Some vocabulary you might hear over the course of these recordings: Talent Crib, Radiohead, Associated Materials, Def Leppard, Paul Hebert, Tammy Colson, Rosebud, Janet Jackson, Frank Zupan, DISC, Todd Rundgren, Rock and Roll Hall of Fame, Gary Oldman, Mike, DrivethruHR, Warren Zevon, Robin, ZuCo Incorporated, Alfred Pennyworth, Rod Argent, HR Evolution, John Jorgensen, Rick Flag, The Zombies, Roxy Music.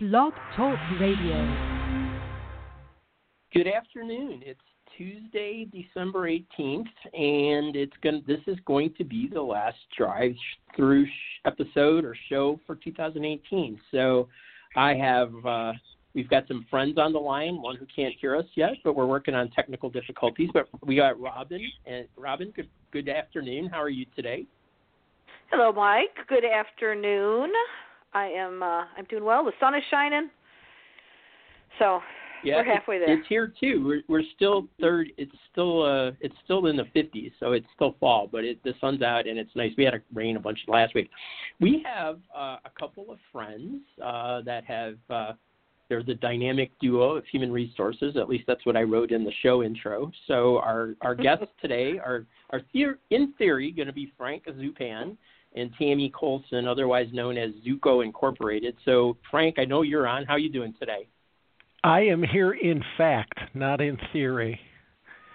Blog Talk Radio. Good afternoon. It's Tuesday, December 18th, and this is going to be the last drive-through episode or show for 2018. So I have we've got some friends on the line, one who can't hear us yet, but we're working on technical difficulties. But we got Robin. And Robin, good afternoon. How are you today? Hello, Mike. Good afternoon. I'm doing well. The sun is shining, so yeah, we're halfway there. It's here too. We're still third. It's still in the 50s, so it's still fall. But the sun's out and it's nice. We had a rain a bunch last week. We have a couple of friends that have. They're the dynamic duo of human resources. At least that's what I wrote in the show intro. So our guests today are in theory going to be Frank Zupan and Tammy Colson, otherwise known as ZuCo Incorporated. So, Frank, I know you're on. How are you doing today? I am here in fact, not in theory.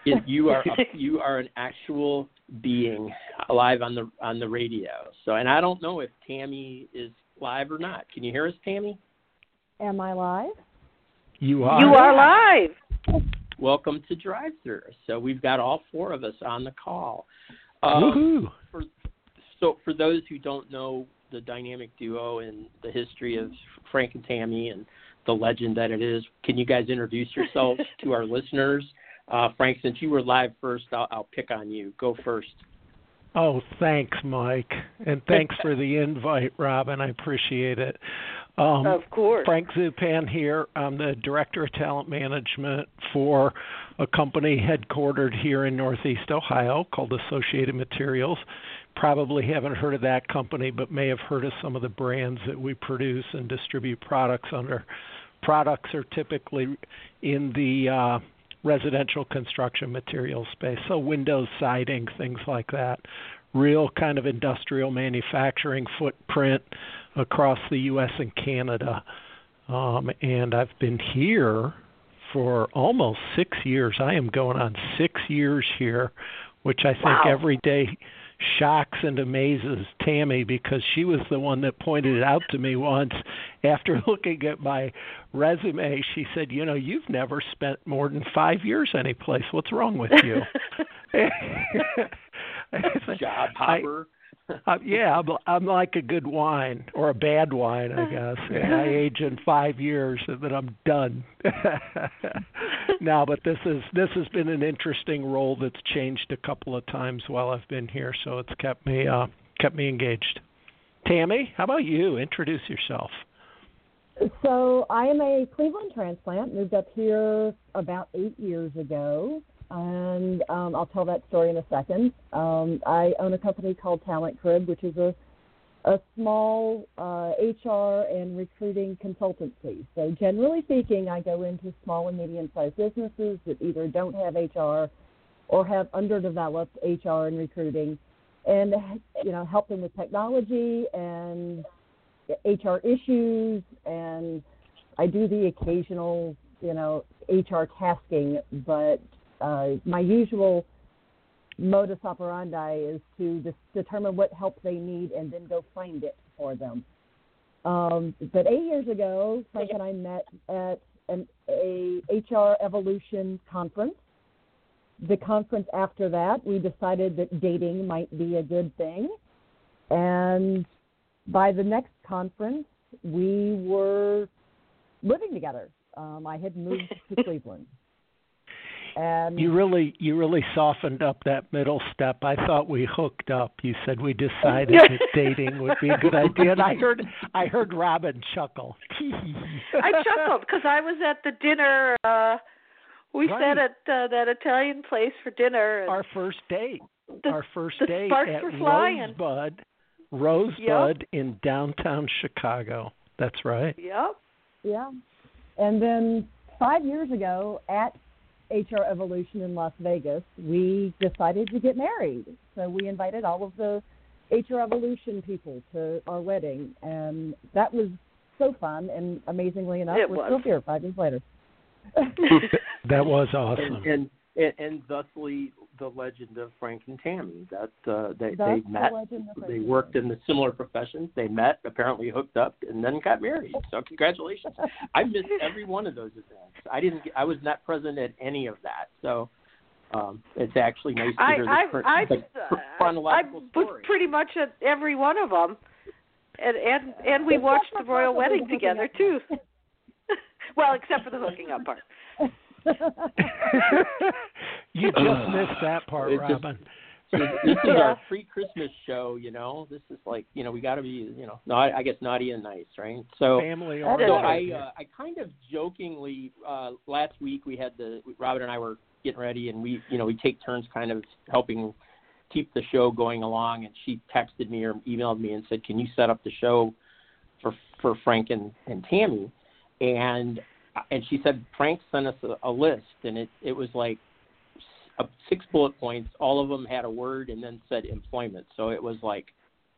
You are an actual being live on the radio. So, and I don't know if Tammy is live or not. Can you hear us, Tammy? Am I live? You are live. Welcome to Drive-Thru. So we've got all four of us on the call. Woohoo! So for those who don't know the dynamic duo and the history of Frank and Tammy and the legend that it is, can you guys introduce yourselves to our listeners? Frank, since you were live first, I'll pick on you. Go first. Oh, thanks, Mike. And thanks for the invite, Robin. I appreciate it. Of course. Frank Zupan here. I'm the Director of Talent Management for a company headquartered here in Northeast Ohio called Associated Materials. Probably haven't heard of that company, but may have heard of some of the brands that we produce and distribute products under. Products are typically in the residential construction material space, so windows, siding, things like that. Real kind of industrial manufacturing footprint across the U.S. and Canada. And I've been here for almost 6 years. I am going on 6 years here, which I think every day shocks and amazes Tammy, because she was the one that pointed it out to me once after looking at my resume. She said, you know, you've never spent more than 5 years any place. What's wrong with you? Job hopper. I'm like a good wine or a bad wine, I guess. And I age in 5 years and then I'm done. No, but this has been an interesting role that's changed a couple of times while I've been here, so it's kept me engaged. Tammy, how about you? Introduce yourself. So I am a Cleveland transplant. Moved up here about 8 years ago. And I'll tell that story in a second. I own a company called Talent Crib, which is a small HR and recruiting consultancy. So generally speaking, I go into small and medium-sized businesses that either don't have HR or have underdeveloped HR and recruiting, and help them with technology and HR issues. And I do the occasional HR tasking, but my usual modus operandi is to determine what help they need and then go find it for them. But 8 years ago, Frank and I met at a HR Evolution conference. The conference after that, we decided that dating might be a good thing. And by the next conference, we were living together. I had moved to Cleveland. And you really softened up that middle step. I thought we hooked up. You said we decided that dating would be a good idea. And I heard Robin chuckle. I chuckled because I was at the dinner. We sat at that Italian place for dinner. And our first date. Our first date at Rosebud in downtown Chicago. That's right. Yep. Yeah. And then 5 years ago at HR Evolution in Las Vegas, we decided to get married. So we invited all of the HR Evolution people to our wedding, and that was so fun, and amazingly enough, we're still here 5 years later. That was awesome. And And thusly, the legend of Frank and Tammy. They worked in the similar professions. They met, apparently hooked up, and then got married. So congratulations! I missed every one of those events. I was not present at any of that. So it's actually nice to hear the chronological story. I was pretty much at every one of them, and we watched the royal wedding together too. Well, except for the hooking up part. You just missed that part, Robin. This is our pre-Christmas show, you know. This is like, you know, we got to be, you know, I guess naughty and nice, right? So family oriented. So I kind of jokingly last week we had Robin and I were getting ready, and we take turns kind of helping keep the show going along. And she texted me or emailed me and said, "Can you set up the show for Frank and Tammy?" And she said, Frank sent us a list, and it was like 6 bullet points. All of them had a word and then said employment. So it was like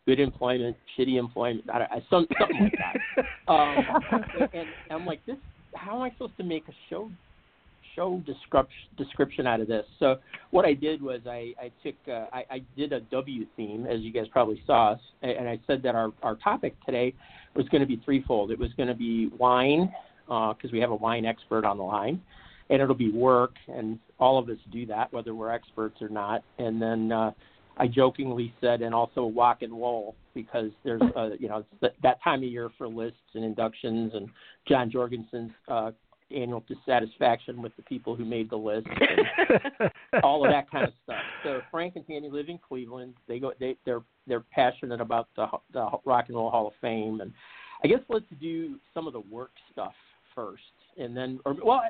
good employment, shitty employment, something like that. And I'm like, how am I supposed to make a show description out of this? So what I did was I did a W theme, as you guys probably saw, and I said that our topic today was going to be threefold. It was going to be wine, because we have a wine expert on the line, and it'll be work, and all of us do that, whether we're experts or not. And then I jokingly said, and also rock and roll, because there's it's that time of year for lists and inductions, and John Jorgensen's annual dissatisfaction with the people who made the list, and all of that kind of stuff. So Frank and Tammy live in Cleveland. They're passionate about the Rock and Roll Hall of Fame, and I guess let's do some of the work stuff first, and then,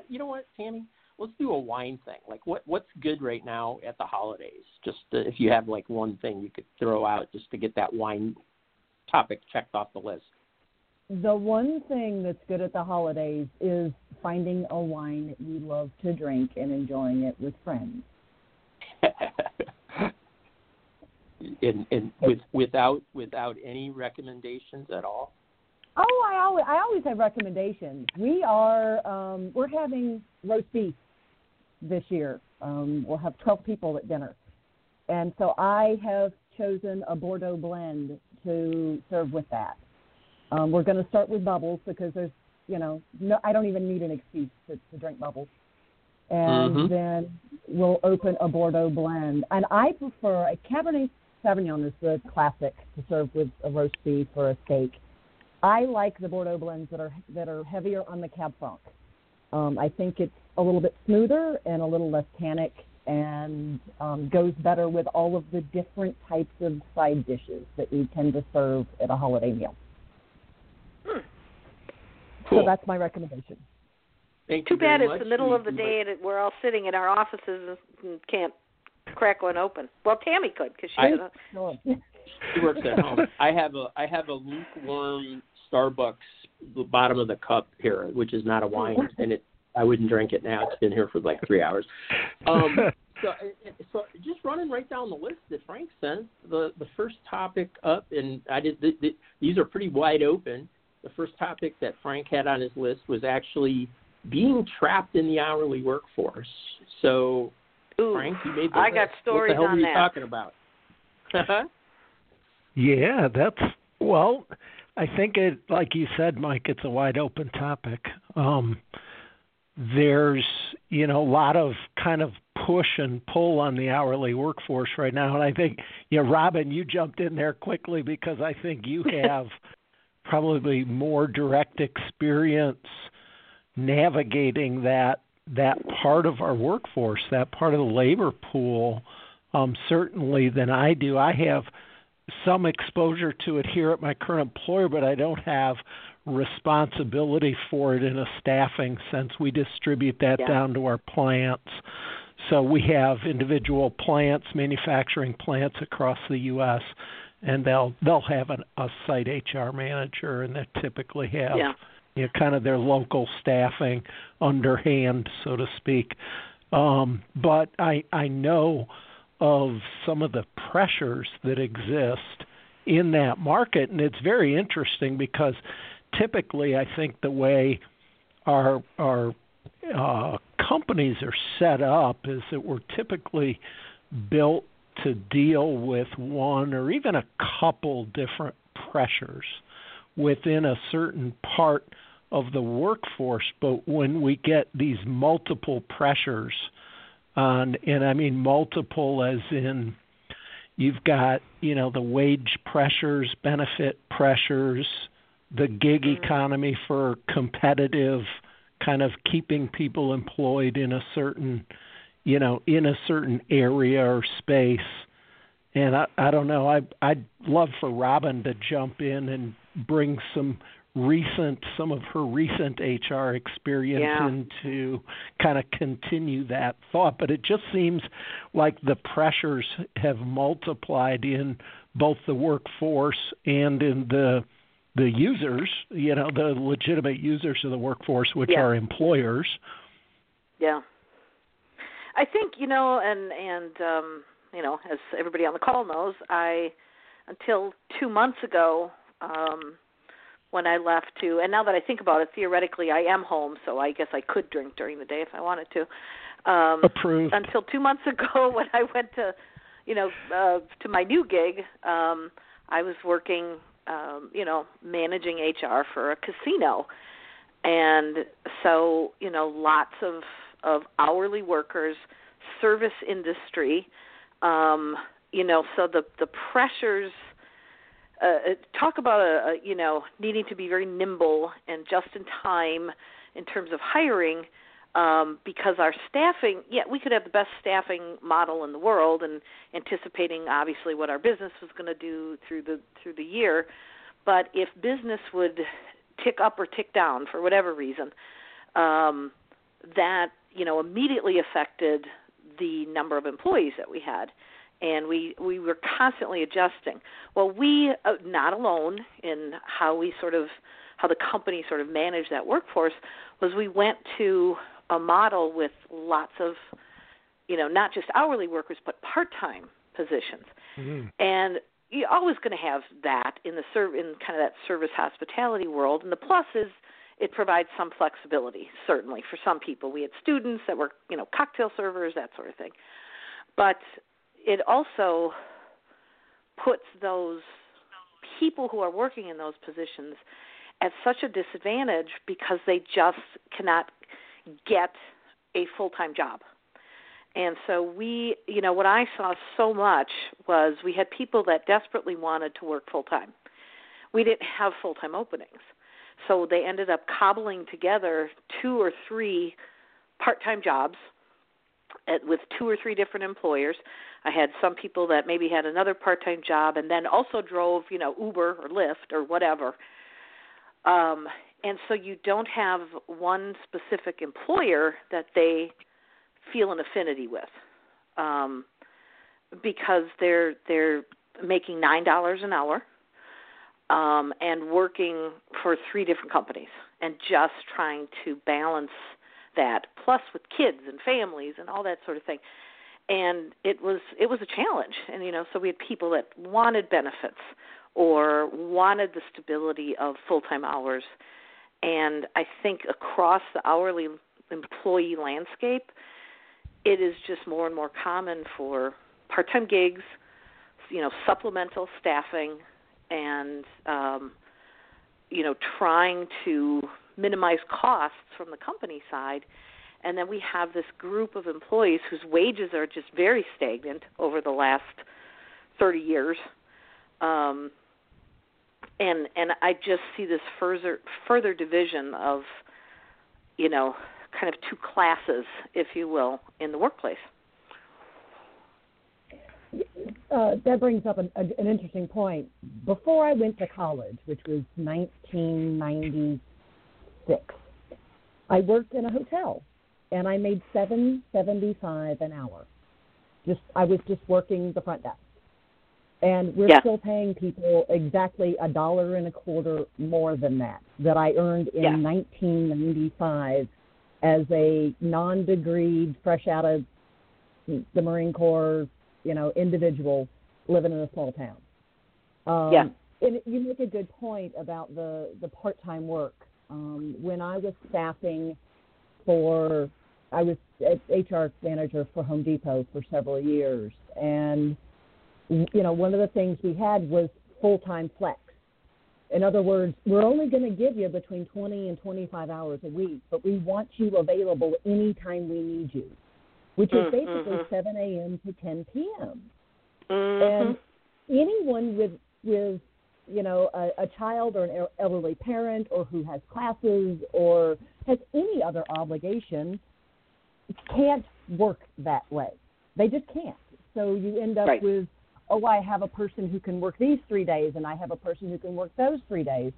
you know what, Tammy? Let's do a wine thing. Like, what's good right now at the holidays? Just if you have like one thing you could throw out just to get that wine topic checked off the list. The one thing that's good at the holidays is finding a wine you love to drink and enjoying it with friends. And without any recommendations at all. Oh, I always have recommendations. We are we're having roast beef this year. We'll have 12 people at dinner, and so I have chosen a Bordeaux blend to serve with that. We're going to start with bubbles because there's I don't even need an excuse to drink bubbles, and then we'll open a Bordeaux blend. And I prefer a Cabernet Sauvignon is the classic to serve with a roast beef or a steak. I like the Bordeaux blends that are heavier on the Cab Franc. I think it's a little bit smoother and a little less tannic, and goes better with all of the different types of side dishes that we tend to serve at a holiday meal. Cool. So that's my recommendation. Too bad it's the middle of the day and we're all sitting in our offices and can't crack one open. Well, Tammy could because she works at home. I have a lukewarm Starbucks, the bottom of the cup here, which is not a wine, and I wouldn't drink it now. It's been here for like 3 hours. So just running right down the list that Frank sent, the first topic up, and I did. These are pretty wide open. The first topic that Frank had on his list was actually being trapped in the hourly workforce. So, ooh, Frank, you made the list. I got stories on that. What the hell are you talking about? Yeah, I think it, like you said, Mike, it's a wide open topic. There's, a lot of kind of push and pull on the hourly workforce right now. And I think, Robin, you jumped in there quickly because I think you have probably more direct experience navigating that part of our workforce, that part of the labor pool, certainly than I do. I have some exposure to it here at my current employer, but I don't have responsibility for it in a staffing sense. We distribute that down to our plants. So we have individual plants, manufacturing plants across the U.S., and they'll have a site HR manager, and they typically have kind of their local staffing underhand, so to speak. But I know of some of the pressures that exist in that market. And it's very interesting because typically I think the way our companies are set up is that we're typically built to deal with one or even a couple different pressures within a certain part of the workforce. But when we get these multiple pressures, and I mean multiple as in you've got, you know, the wage pressures, benefit pressures, the gig economy for competitive kind of keeping people employed in a certain, you know, in a certain area or space. And I don't know, I'd love for Robin to jump in and bring some of her recent HR experience into kind of continue that thought. But it just seems like the pressures have multiplied in both the workforce and in the users, you know, the legitimate users of the workforce, which are employers. Yeah. I think, you know, and you know, as everybody on the call knows, until 2 months ago, when I left to, and now that I think about it, theoretically I am home, so I guess I could drink during the day if I wanted to. Approved. Until 2 months ago when I went to, you know, to my new gig, I was working, you know, managing HR for a casino. And so, you know, lots of hourly workers, service industry, you know, so the pressures, talk about, you know, needing to be very nimble and just in time in terms of hiring, because our staffing, we could have the best staffing model in the world and anticipating obviously what our business was going to do through the year. But if business would tick up or tick down for whatever reason, that, you know, immediately affected the number of employees that we had. And we were constantly adjusting. Well, we, not alone in how the company sort of managed that workforce, was we went to a model with lots of, you know, not just hourly workers, but part-time positions. Mm-hmm. And you're always going to have that in kind of that service hospitality world. And the plus is it provides some flexibility, certainly, for some people. We had students that were, you know, cocktail servers, that sort of thing. But it also puts those people who are working in those positions at such a disadvantage because they just cannot get a full-time job. And so we, you know, what I saw so much was we had people that desperately wanted to work full-time. We didn't have full-time openings. So they ended up cobbling together 2 or 3 part-time jobs with 2 or 3 different employers. I had some people that maybe had another part-time job and then also drove, you know, Uber or Lyft or whatever. And so you don't have one specific employer that they feel an affinity with, because they're making $9 an hour and working for 3 different companies and just trying to balance that, plus with kids and families and all that sort of thing. And it was a challenge. And, you know, so we had people that wanted benefits or wanted the stability of full-time hours. And I think across the hourly employee landscape, it is just more and more common for part-time gigs, you know, supplemental staffing, and, you know, trying to minimize costs from the company side. And then we have this group of employees whose wages are just very stagnant over the last 30 years. And I just see this further division of, you know, kind of 2 classes, if you will, in the workplace. That brings up an interesting point. Before I went to college, which was 1996, I worked in a hotel, and I made $7.75 an hour. I was just working the front desk, and we're still paying people exactly $1.25 more than that I earned in 1995 as a non-degreed, fresh out of the Marine Corps, you know, individual living in a small town. And you make a good point about the part-time work. When I was staffing for I was HR manager for Home Depot for several years, and you know, one of the things we had was full-time flex. In other words, we're only going to give you between 20 and 25 hours a week, but we want you available anytime we need you, which is basically 7 a.m. to 10 p.m. And anyone with you know, a child or an elderly parent or who has classes or has any other obligation can't work that way. They just can't. So you end up with, oh, I have a person who can work these 3 days, and I have a person who can work those 3 days.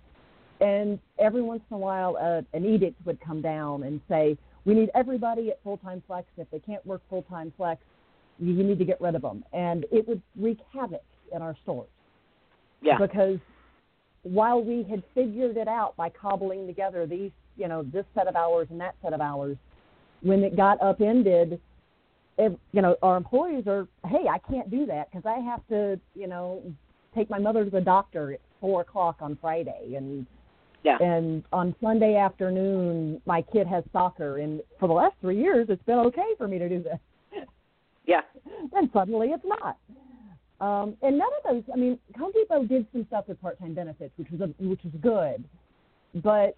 And every once in a while, an edict would come down and say, we need everybody at full-time flex. If they can't work full-time flex, you need to get rid of them. And it would wreak havoc in our stores. Yeah. Because while we had figured it out by cobbling together these, you know, this set of hours and that set of hours, when it got upended, if, you know, our employees are, hey, I can't do that because I have to, you know, take my mother to the doctor at 4 o'clock on Friday. And and on Sunday afternoon, my kid has soccer. And for the last 3 years, it's been okay for me to do this. Yeah. And suddenly it's not. And none of those, I mean, Home Depot did some stuff with part-time benefits, which was good. But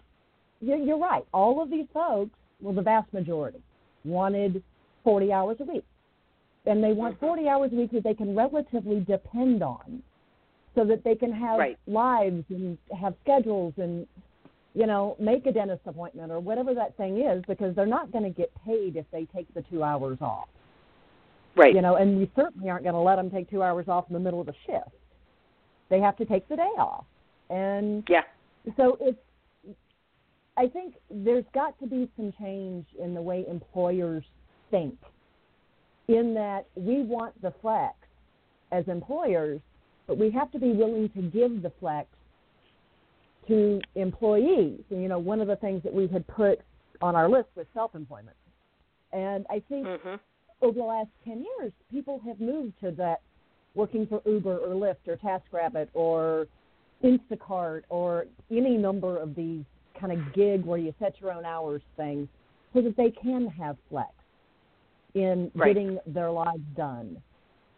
you're right. All of these folks, well, the vast majority, wanted 40 hours a week. And they want 40 hours a week that they can relatively depend on so that they can have lives and have schedules and, you know, make a dentist appointment or whatever that thing is, because they're not going to get paid if they take the 2 hours off. Right. You know, and we certainly aren't going to let them take 2 hours off in the middle of a shift. They have to take the day off. And so it's, I think there's got to be some change in the way employers think, in that we want the flex as employers, but we have to be willing to give the flex to employees. And, you know, one of the things that we had put on our list was self-employment. And I think over the last 10 years, people have moved to that working for Uber or Lyft or TaskRabbit or Instacart or any number of these kind of gig where you set your own hours things so that they can have flex in getting their lives done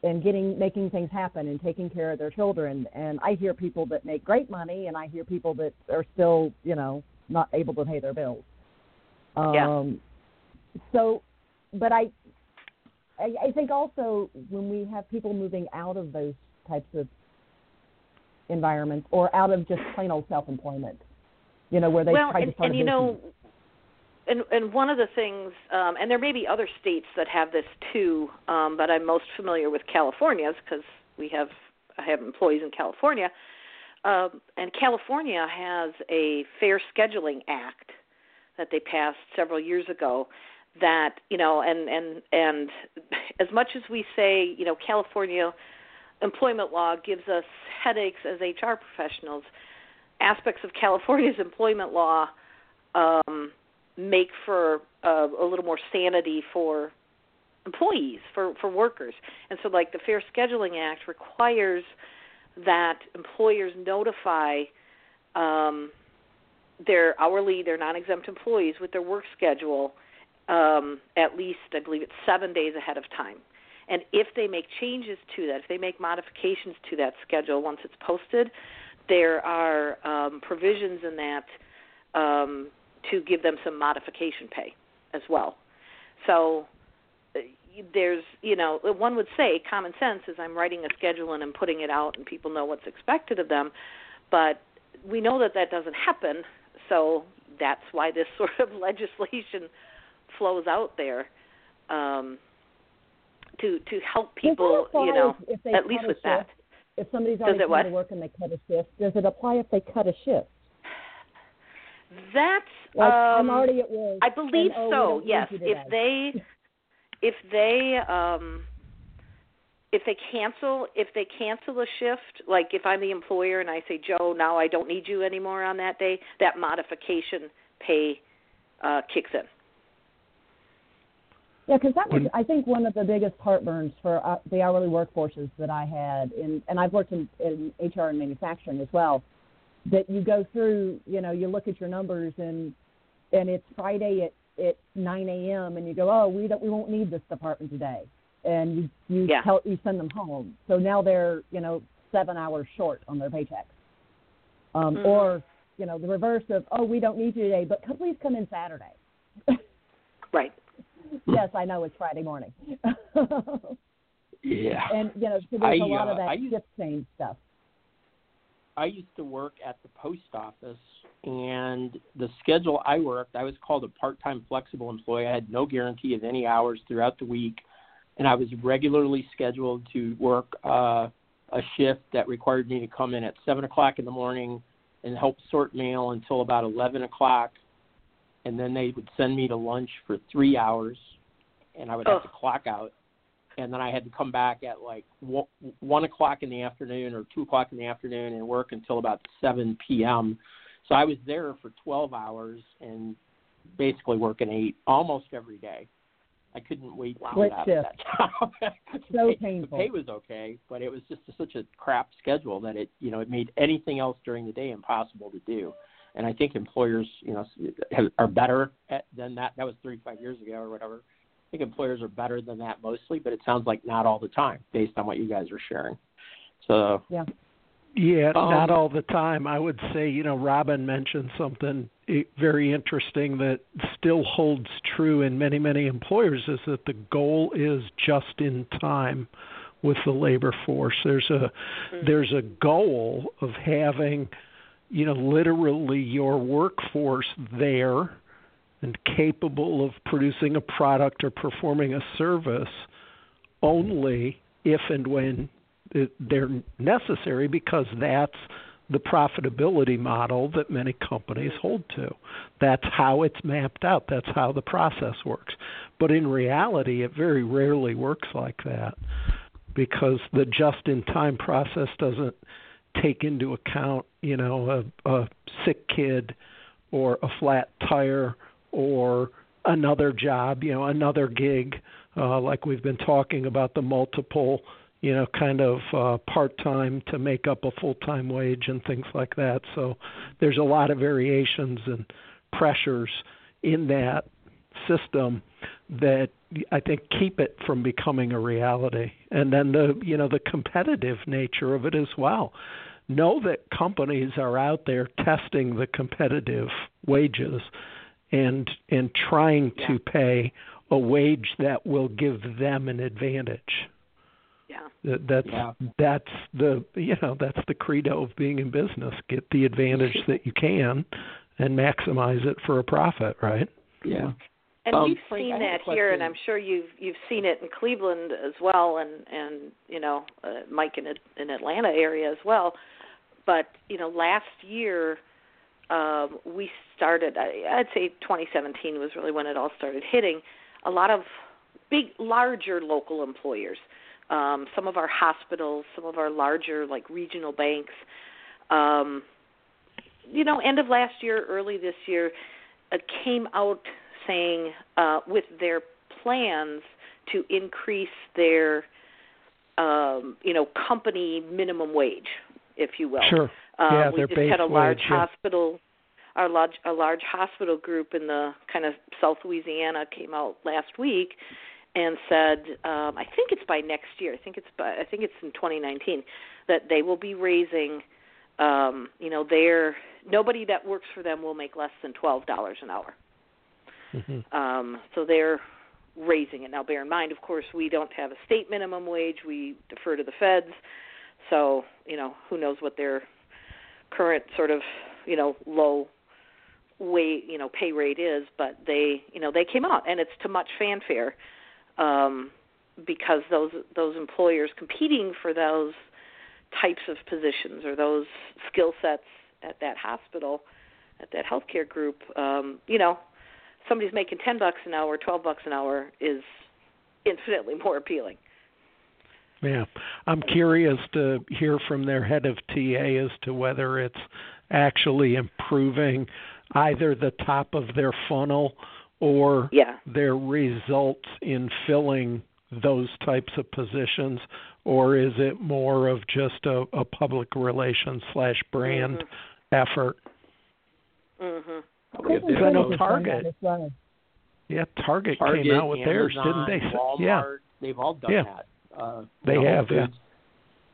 and making things happen and taking care of their children. And I hear people that make great money, and I hear people that are still, you know, not able to pay their bills. So, but I think also when we have people moving out of those types of environments or out of just plain old self-employment, you know, where they try to start a business. And one of the things, and there may be other states that have this too, but I'm most familiar with California's because I have employees in California, and California has a Fair Scheduling Act that they passed several years ago. That, you know, and as much as we say, you know, California employment law gives us headaches as HR professionals, aspects of California's employment law make for a little more sanity for employees, for workers. And so, like, the Fair Scheduling Act requires that employers notify their hourly, their non-exempt employees with their work schedule at least, I believe it's 7 days ahead of time. And if they make changes to that, if they make modifications to that schedule once it's posted, there are provisions in that to give them some modification pay as well. So there's, you know, one would say common sense is I'm writing a schedule and I'm putting it out and people know what's expected of them, but we know that that doesn't happen, so that's why this sort of legislation flows out there to help people, you know, at least with that. If somebody's already going to work and they cut a shift, does it apply if they cut a shift? That's like, I'm already at work. I believe so. Yes, if they cancel a shift, like if I'm the employer and I say, Joe, now I don't need you anymore on that day, that modification pay kicks in. Yeah, because that was, I think, one of the biggest heartburns for the hourly workforces that I had, and I've worked in HR and manufacturing as well. That you go through, you know, you look at your numbers, and it's Friday at it's 9 a.m. and you go, oh, we won't need this department today, and you send them home. So now they're 7 hours short on their paychecks, or the reverse of, oh, we don't need you today, but please come in Saturday. Right. Yes, I know it's Friday morning. Yeah. And so there's a lot of that shift change stuff. I used to work at the post office, and the schedule I worked, I was called a part-time flexible employee. I had no guarantee of any hours throughout the week, and I was regularly scheduled to work a shift that required me to come in at 7 o'clock in the morning and help sort mail until about 11 o'clock, and then they would send me to lunch for 3 hours, and I would have to clock out. And then I had to come back at like 1 o'clock in the afternoon or 2 o'clock in the afternoon and work until about 7 p.m. So I was there for 12 hours and basically working almost every day. I couldn't wait to get out of that job. So painful. The pay was okay, but it was just such a crap schedule that it made anything else during the day impossible to do. And I think employers, are better than that. That was 35 years ago or whatever. I think employers are better than that mostly, but it sounds like not all the time based on what you guys are sharing. So not all the time. I would say, Robin mentioned something very interesting that still holds true in many, many employers is that the goal is just in time with the labor force. There's a goal of having, literally your workforce there and capable of producing a product or performing a service only if and when they're necessary, because that's the profitability model that many companies hold to. That's how it's mapped out. That's how the process works. But in reality, it very rarely works like that, because the just-in-time process doesn't take into account, a sick kid or a flat tire or another job, another gig, like we've been talking about, the multiple, part-time to make up a full-time wage and things like that. So there's a lot of variations and pressures in that system that I think keep it from becoming a reality. And then the competitive nature of it as well. Know that companies are out there testing the competitive wages and trying to pay a wage that will give them an advantage. Yeah. That's the credo of being in business. Get the advantage that you can and maximize it for a profit, right? Yeah. And we've seen that here, and I'm sure you've seen it in Cleveland as well, and Mike in Atlanta area as well. But last year, we started, I'd say 2017 was really when it all started hitting, a lot of big, larger local employers, some of our hospitals, some of our larger like regional banks, end of last year, early this year, came out saying with their plans to increase their, company minimum wage, if you will. Sure. We just had a large hospital, a large hospital group in the kind of South Louisiana came out last week and said, I think it's by next year. I think it's in 2019 that they will be raising, nobody that works for them will make less than $12 an hour. Mm-hmm. So they're raising it. Now, bear in mind, of course, we don't have a state minimum wage. We defer to the feds. So, who knows what their current sort of, low weight, pay rate is, but they came out, and it's to much fanfare, because those employers competing for those types of positions or those skill sets at that hospital, at that healthcare group, somebody's making $10 an hour, $12 an hour is infinitely more appealing. Yeah. I'm curious to hear from their head of TA as to whether it's actually improving either the top of their funnel or their results in filling those types of positions, or is it more of just a public relations /brand effort? Mm-hmm. I know Target. Yeah, Target came out with Amazon, theirs, didn't they? Walmart, yeah. They've all done that. They have, yeah.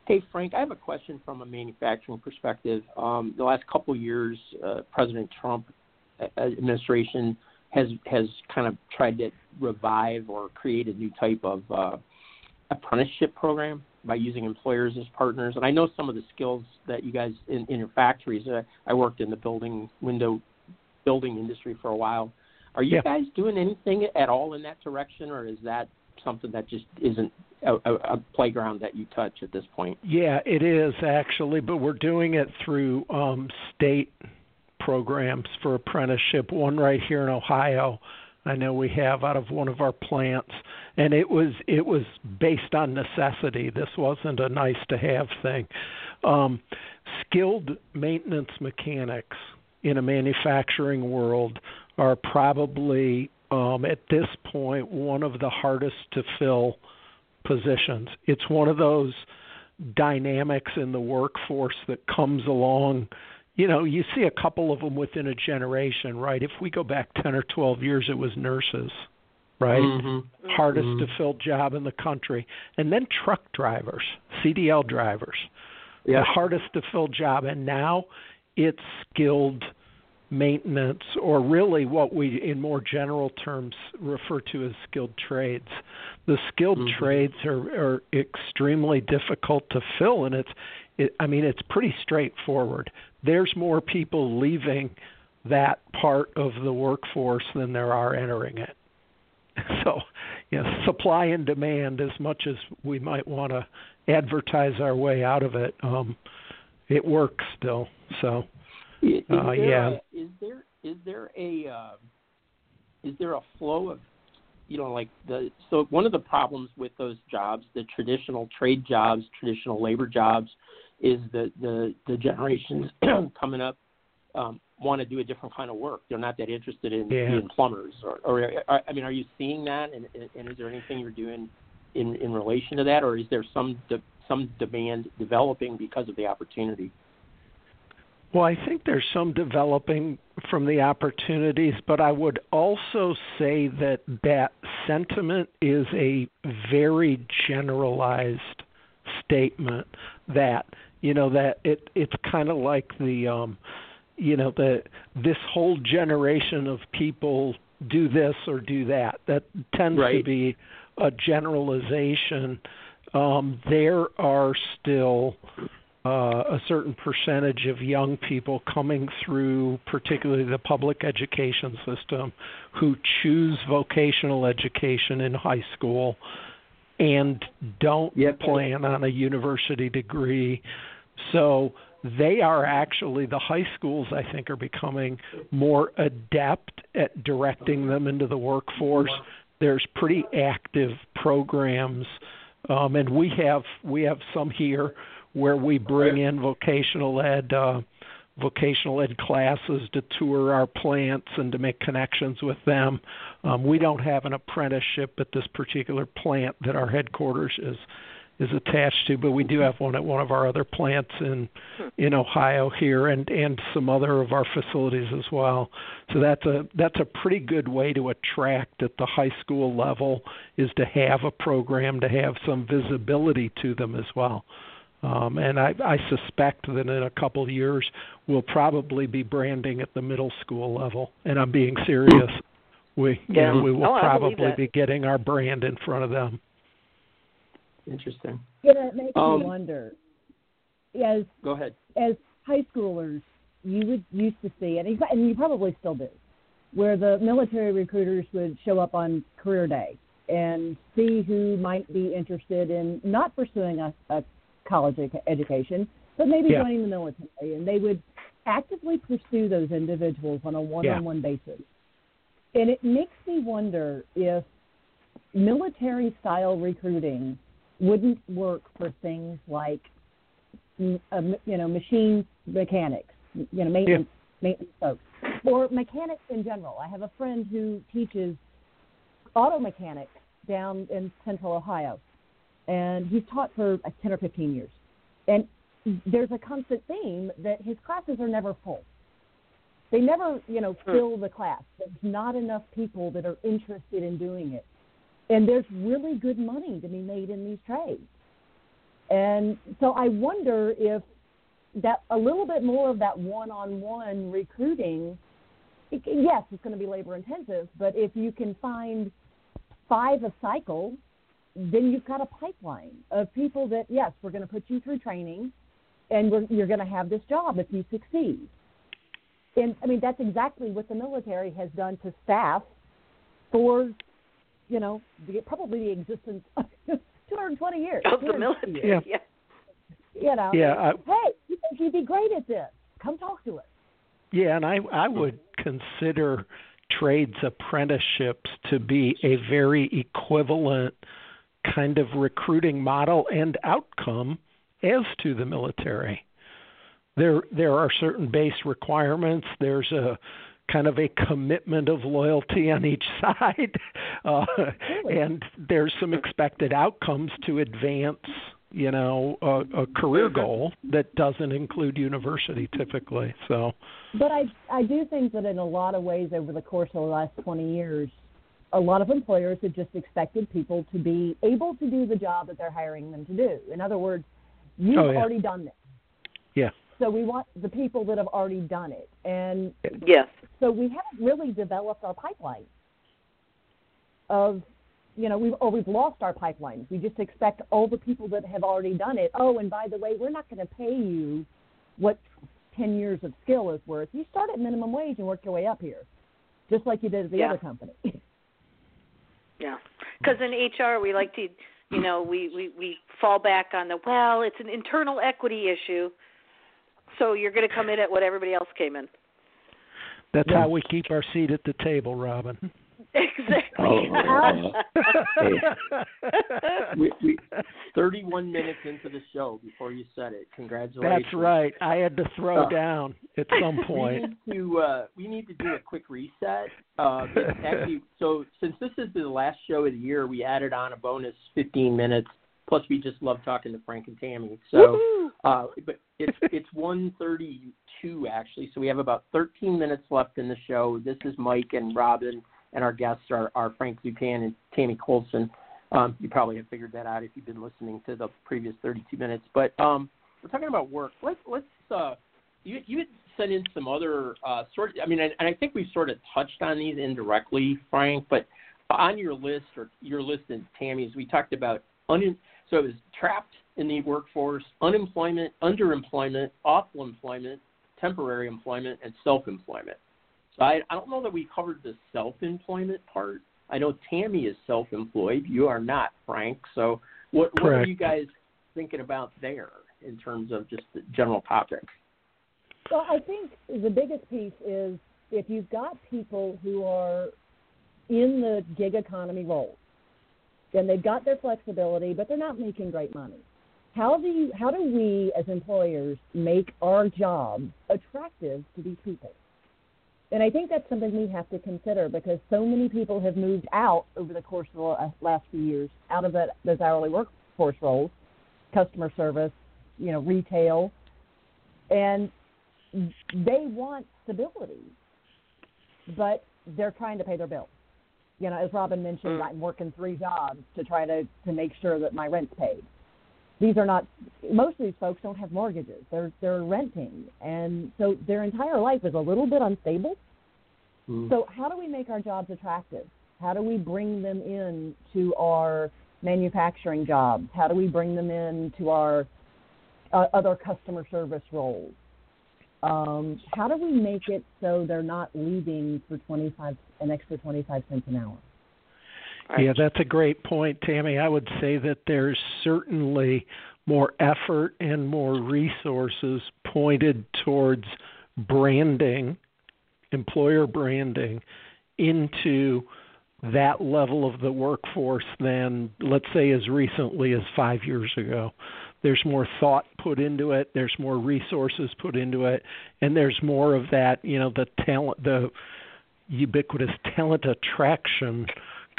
Hey, Frank, I have a question from a manufacturing perspective. The last couple of years, President Trump administration has kind of tried to revive or create a new type of apprenticeship program by using employers as partners. And I know some of the skills that you guys in your factories, I worked in the window building industry for a while. Are you guys doing anything at all in that direction, or is that something that just isn't a playground that you touch at this point? Yeah, it is actually, but we're doing it through state programs for apprenticeship, one right here in Ohio. I know we have out of one of our plants, and it was based on necessity. This wasn't a nice-to-have thing. Skilled maintenance mechanics in a manufacturing world are probably, at this point, one of the hardest to fill positions. It's one of those dynamics in the workforce that comes along. You know, you see a couple of them within a generation, right? If we go back 10 or 12 years, it was nurses, right? Mm-hmm. Hardest to fill job in the country. And then truck drivers, CDL drivers, the hardest to fill job. And now it's skilled maintenance, or really what we in more general terms refer to as skilled trades. The skilled trades are extremely difficult to fill, and it's pretty straightforward. There's more people leaving that part of the workforce than there are entering it. So, you know, supply and demand, as much as we might want to advertise our way out of it, it works still. So, is there a flow of, you know, like so one of the problems with those jobs, the traditional trade jobs, traditional labor jobs, is that the generations coming up want to do a different kind of work. They're not that interested in being plumbers. Or I mean, are you seeing that? And is there anything you're doing in relation to that? Or is there some demand developing because of the opportunity? Well, I think there's some developing from the opportunities, but I would also say that sentiment is a very generalized statement that, you know, that it's kind of like the, you know, this whole generation of people do this or do that. That tends to be a generalization. There are still a certain percentage of young people coming through, particularly the public education system, who choose vocational education in high school and don't plan on a university degree. So they are actually, the high schools, I think, are becoming more adept at directing them into the workforce. There's pretty active programs, and we have some here where we bring in vocational ed classes to tour our plants and to make connections with them. We don't have an apprenticeship at this particular plant that our headquarters is attached to, but we do have one at one of our other plants in Ohio here, and some other of our facilities as well. So that's a pretty good way to attract at the high school level, is to have a program, to have some visibility to them as well. And I suspect that in a couple of years, we'll probably be branding at the middle school level. And I'm being serious. We will probably be getting our brand in front of them. Interesting. Yeah, it makes me wonder. Go ahead. As high schoolers, you used to see, and you probably still do, where the military recruiters would show up on career day and see who might be interested in not pursuing a college education, but maybe joining the military, and they would actively pursue those individuals on a one-on-one basis. And it makes me wonder if military-style recruiting wouldn't work for things like, you know, machine mechanics, you know, maintenance folks, or mechanics in general. I have a friend who teaches auto mechanics down in Central Ohio, and he's taught for 10 or 15 years. And there's a constant theme that his classes are never full. They never, fill the class. There's not enough people that are interested in doing it. And there's really good money to be made in these trades. And so I wonder if that a little bit more of that one-on-one recruiting, yes, it's going to be labor-intensive, but if you can find 5 a cycle, then you've got a pipeline of people that, yes, we're going to put you through training, and you're going to have this job if you succeed. And, that's exactly what the military has done to staff for, probably the existence of 220 years. Of the military, years. Yeah. Hey, you think you'd be great at this? Come talk to us. Yeah, and I would consider trades apprenticeships to be a very equivalent kind of recruiting model and outcome as to the military. There are certain base requirements. There's a kind of a commitment of loyalty on each side, and there's some expected outcomes to advance, a career goal that doesn't include university typically. So, but I do think that in a lot of ways over the course of the last 20 years, a lot of employers have just expected people to be able to do the job that they're hiring them to do. In other words, you've already done this. Yeah. So we want the people that have already done it. And so we haven't really developed our pipeline of, we've lost our pipelines. We just expect all the people that have already done it. Oh, and by the way, we're not going to pay you what 10 years of skill is worth. You start at minimum wage and work your way up here, just like you did at the other company. Yeah. Because in HR, we like to, we fall back on it's an internal equity issue. So you're going to come in at what everybody else came in. That's how we keep our seat at the table, Robin. Exactly. Oh, we 31 minutes into the show before you said it. Congratulations. That's right. I had to throw down at some point. We need to do a quick reset. So since this is the last show of the year, we added on a bonus 15 minutes. Plus, we just love talking to Frank and Tammy. So, but it's 1:32 actually. So we have about 13 minutes left in the show. This is Mike and Robin, and our guests are Frank Zupan and Tammy Colson. You probably have figured that out if you've been listening to the previous 32 minutes. But we're talking about work. Let's you had sent in some other and I think we sort of touched on these indirectly, Frank. But on your list and Tammy's, we talked about so it was trapped in the workforce, unemployment, underemployment, awful employment, temporary employment, and self-employment. So I don't know that we covered the self-employment part. I know Tammy is self-employed. You are not, Frank. So what are you guys thinking about there in terms of just the general topics? Well, I think the biggest piece is if you've got people who are in the gig economy role, then they've got their flexibility, but they're not making great money. How do we as employers make our job attractive to these people? And I think that's something we have to consider because so many people have moved out over the course of the last few years out of those hourly workforce roles, customer service, retail, and they want stability, but they're trying to pay their bills. As Robin mentioned, I'm working 3 jobs to try to make sure that my rent's paid. Most of these folks don't have mortgages. They're renting. And so their entire life is a little bit unstable. So how do we make our jobs attractive? How do we bring them in to our manufacturing jobs? How do we bring them in to our other customer service roles? How do we make it so they're not leaving for an extra 25 cents an hour? Right. Yeah, that's a great point, Tammy. I would say that there's certainly more effort and more resources pointed towards branding, employer branding, into that level of the workforce than, let's say, as recently as 5 years ago. There's more thought put into it. There's more resources put into it. And there's more of that, the ubiquitous talent attraction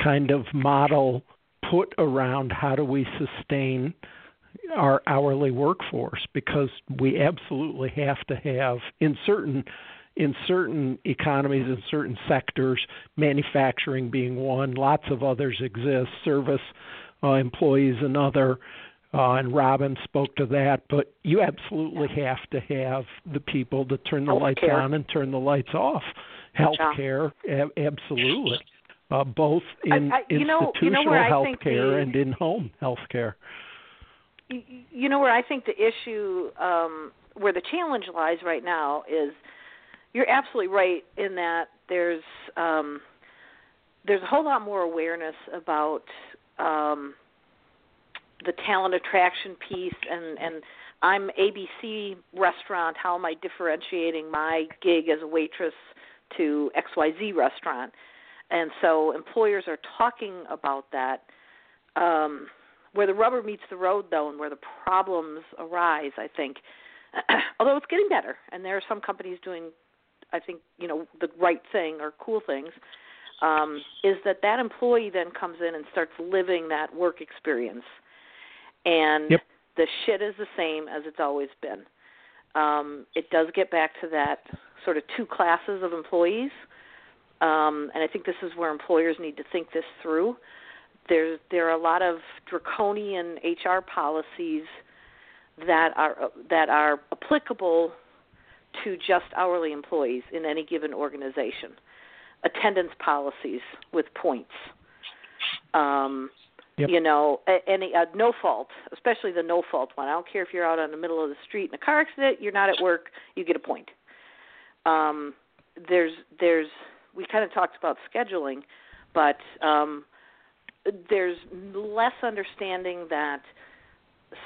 kind of model put around how do we sustain our hourly workforce, because we absolutely have to have, in certain in certain economies, in certain sectors, manufacturing being one, lots of others exist, service employees another, and Robin spoke to that. But you absolutely have to have the people to turn the lights on and turn the lights off. Healthcare, absolutely. Both in institutional health care and in home health care. You know where I think the issue, where the challenge lies right now is, you're absolutely right in that there's a whole lot more awareness about the talent attraction piece and I'm ABC restaurant, how am I differentiating my gig as a waitress to XYZ restaurant? And so employers are talking about that. Where the rubber meets the road, though, and where the problems arise, I think, although it's getting better, and there are some companies doing, I think, the right thing or cool things, is that employee then comes in and starts living that work experience. And the shit is the same as it's always been. It does get back to that sort of two classes of employees, and I think this is where employers need to think this through. There are a lot of draconian HR policies that are applicable to just hourly employees in any given organization. Attendance policies with points, no fault, especially the no fault one. I don't care if you're out on the middle of the street in a car accident, you're not at work, you get a point. We kind of talked about scheduling, but there's less understanding that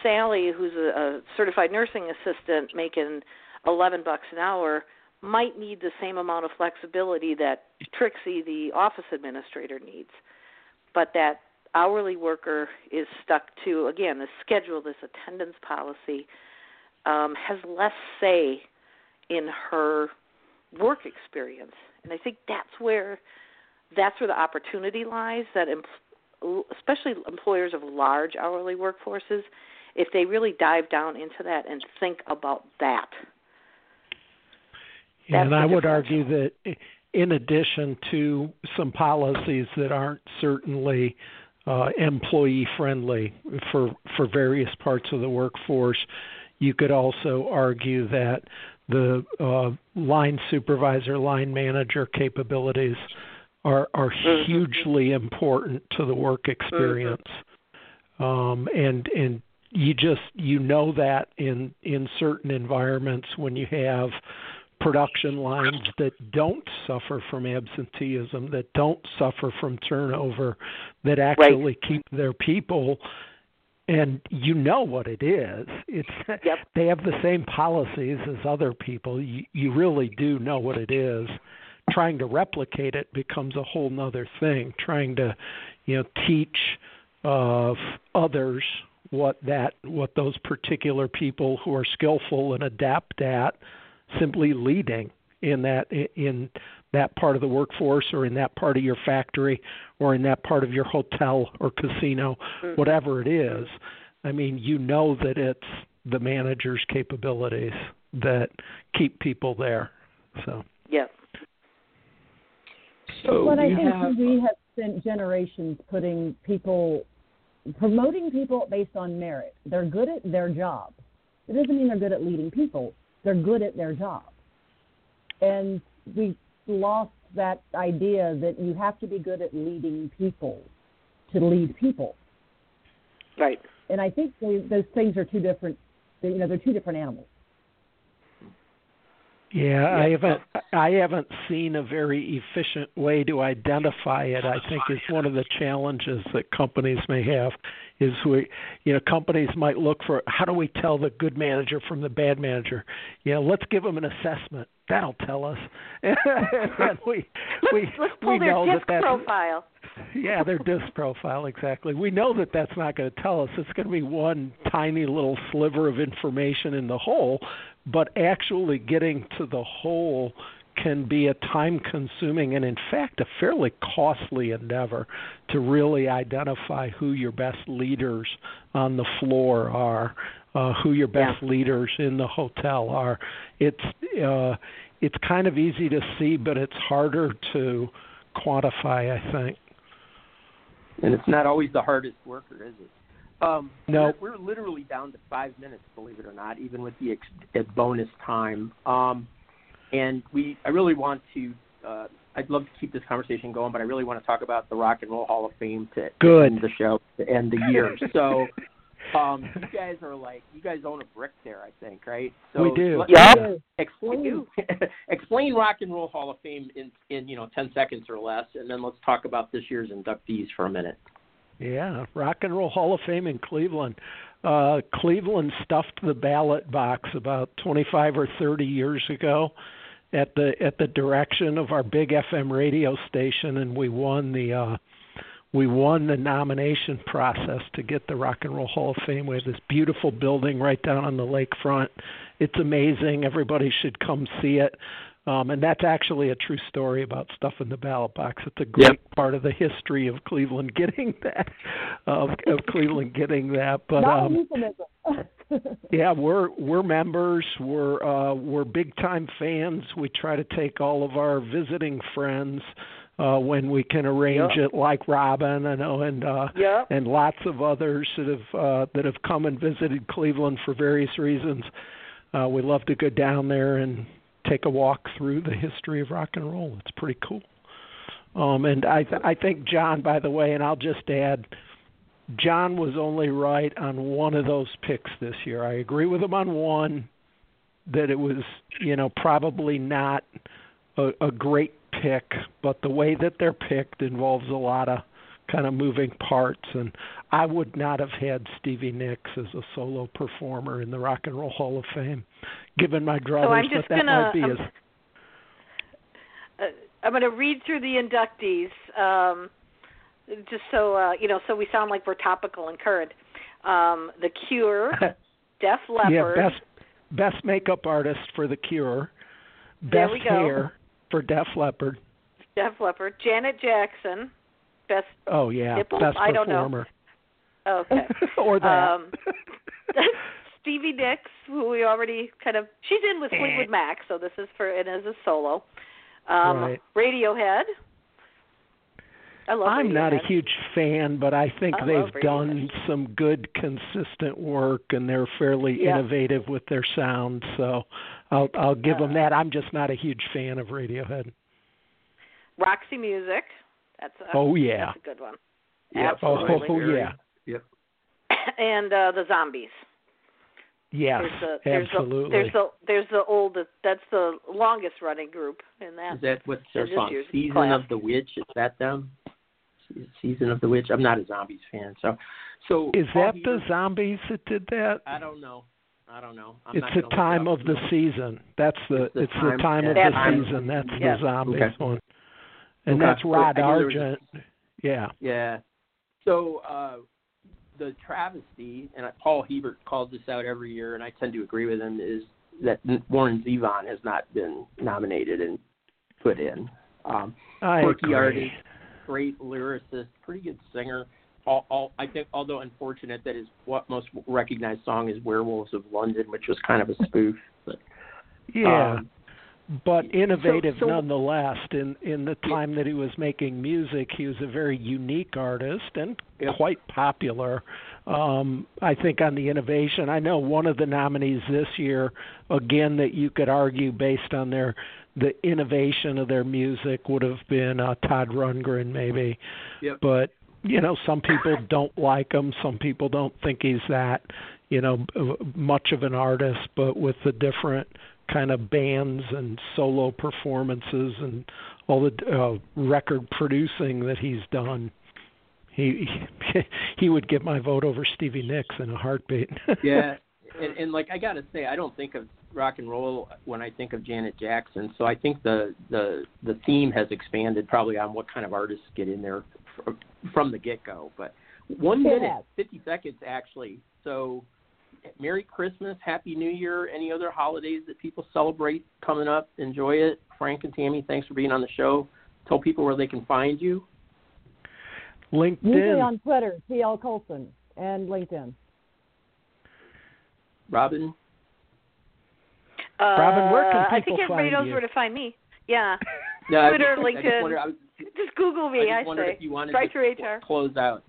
Sally, who's a certified nursing assistant making $11 an hour, might need the same amount of flexibility that Trixie, the office administrator, needs. But that hourly worker is stuck to, again, this schedule, this attendance policy, has less say in her work experience. And I think that's where the opportunity lies, that especially employers of large hourly workforces, if they really dive down into that and think about that. And I would argue that in addition to some policies that aren't certainly employee-friendly for various parts of the workforce, you could also argue that the line supervisor, line manager capabilities are hugely important to the work experience. And you just, that in certain environments when you have production lines that don't suffer from absenteeism, that don't suffer from turnover, that actually keep their people, and what it is. They have the same policies as other people. You really do know what it is. Trying to replicate it becomes a whole nother thing. Trying to, teach others what those particular people who are skillful and adept at simply leading in that part of the workforce, or in that part of your factory, or in that part of your hotel or casino, whatever it is. I mean, that it's the manager's capabilities that keep people there. So what I think we have spent generations promoting people based on merit. They're good at their job. It doesn't mean they're good at leading people. They're good at their job. And we lost that idea that you have to be good at leading people to lead people. Right. And I think those things are two different, they're two different animals. Yeah, I haven't seen a very efficient way to identify it. I think is one of the challenges that companies may have is companies might look for, how do we tell the good manager from the bad manager? Let's give them an assessment. That'll tell us. Let's pull their DISC profile. Yeah, their DISC profile, exactly. We know that that's not going to tell us. It's going to be one tiny little sliver of information in the whole, but actually getting to the whole can be a time-consuming and, in fact, a fairly costly endeavor to really identify who your best leaders on the floor are, who your best leaders in the hotel are. It's it's kind of easy to see, but it's harder to quantify, I think. And it's not always the hardest worker, is it? No. We're literally down to 5 minutes, believe it or not, even with the bonus time. I really want to I'd love to keep this conversation going, but I really want to talk about the Rock and Roll Hall of Fame to end the show, to end the year. So you guys are you guys own a brick there, I think, right? So we do. Yeah. Explain Rock and Roll Hall of Fame in 10 seconds or less, and then let's talk about this year's inductees for a minute. Yeah, Rock and Roll Hall of Fame in Cleveland. Cleveland stuffed the ballot box about 25 or 30 years ago at the direction of our big FM radio station, and we won the nomination process to get the Rock and Roll Hall of Fame. We have this beautiful building right down on the lakefront. It's amazing. Everybody should come see it. And that's actually a true story about stuff in the ballot box. It's a great part of the history of Cleveland getting that. But not an euphemism. Yeah, we're members. We're big time fans. We try to take all of our visiting friends when we can arrange it, like Robin, I know, and lots of others that have come and visited Cleveland for various reasons. We love to go down there and take a walk through the history of rock and roll. It's pretty cool. And I think John, by the way, and I'll just add, John was only right on one of those picks this year. I agree with him on one, that it was, probably not a great pick, but the way that they're picked involves a lot of kind of moving parts, and I would not have had Stevie Nicks as a solo performer in the Rock and Roll Hall of Fame, given my druthers, so but that might be his. I'm going to read through the inductees, just so, so we sound like we're topical and current. The Cure, Def Leppard. Yeah, best makeup artist for The Cure. Best hair for Def Leppard. Janet Jackson. Best nipples? Best performer. I don't know. Okay. Or that. Stevie Nicks, who we already kind of, she's in with Fleetwood Mac, so this is for, and as a solo. Right. Radiohead. I'm not a huge fan, but I think they've done some good, consistent work, and they're fairly innovative with their sound. So I'll give them that. I'm just not a huge fan of Radiohead. Roxy Music. That's a good one. Yeah. Absolutely. Yep. And the Zombies. Yes, absolutely. There's the oldest. That's the longest running group in that. Is that what's their song? Season of the Witch. Is that them? Season of the Witch. I'm not a Zombies fan, so is that the Zombies that did that? I don't know. It's the time of the season. That's the time of the season. That's the Zombies one. And that's Rod Argent. Yeah. So the travesty, and Paul Hebert calls this out every year, and I tend to agree with him, is that Warren Zevon has not been nominated and put in. Quirky artist, great lyricist, pretty good singer. I think, although unfortunate, that his most recognized song is Werewolves of London, which was kind of a spoof. But, but innovative nonetheless. In the time that he was making music, he was a very unique artist and quite popular. I think on the innovation, I know one of the nominees this year, again, that you could argue based on the innovation of their music would have been Todd Rundgren maybe. Yep. But, some people don't like him. Some people don't think he's that, much of an artist, but with the different kind of bands and solo performances and all the record producing that he's done, he would get my vote over Stevie Nicks in a heartbeat. Yeah, and I gotta say, I don't think of rock and roll when I think of Janet Jackson. So I think the theme has expanded probably on what kind of artists get in there from the get go. But 1 minute 50 seconds actually. So. Merry Christmas, Happy New Year, any other holidays that people celebrate coming up. Enjoy it. Frank and Tammy, thanks for being on the show. Tell people where they can find you. LinkedIn. Usually on Twitter, TL Colson, and LinkedIn. Robin? Robin, where can people find you? I think everybody knows where to find me. Yeah. No, Twitter, LinkedIn. Just Google me, I wonder if you wanted to close out.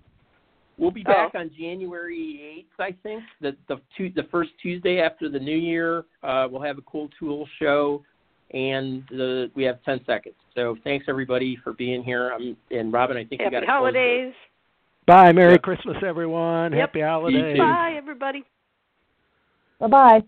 We'll be back on January 8th, I think, the first Tuesday after the new year. We'll have a cool tool show, and we have 10 seconds. So thanks, everybody, for being here. And, Robin, I think we got to close. Happy holidays. Bye. Merry Christmas, everyone. Happy holidays. Bye, everybody. Bye-bye.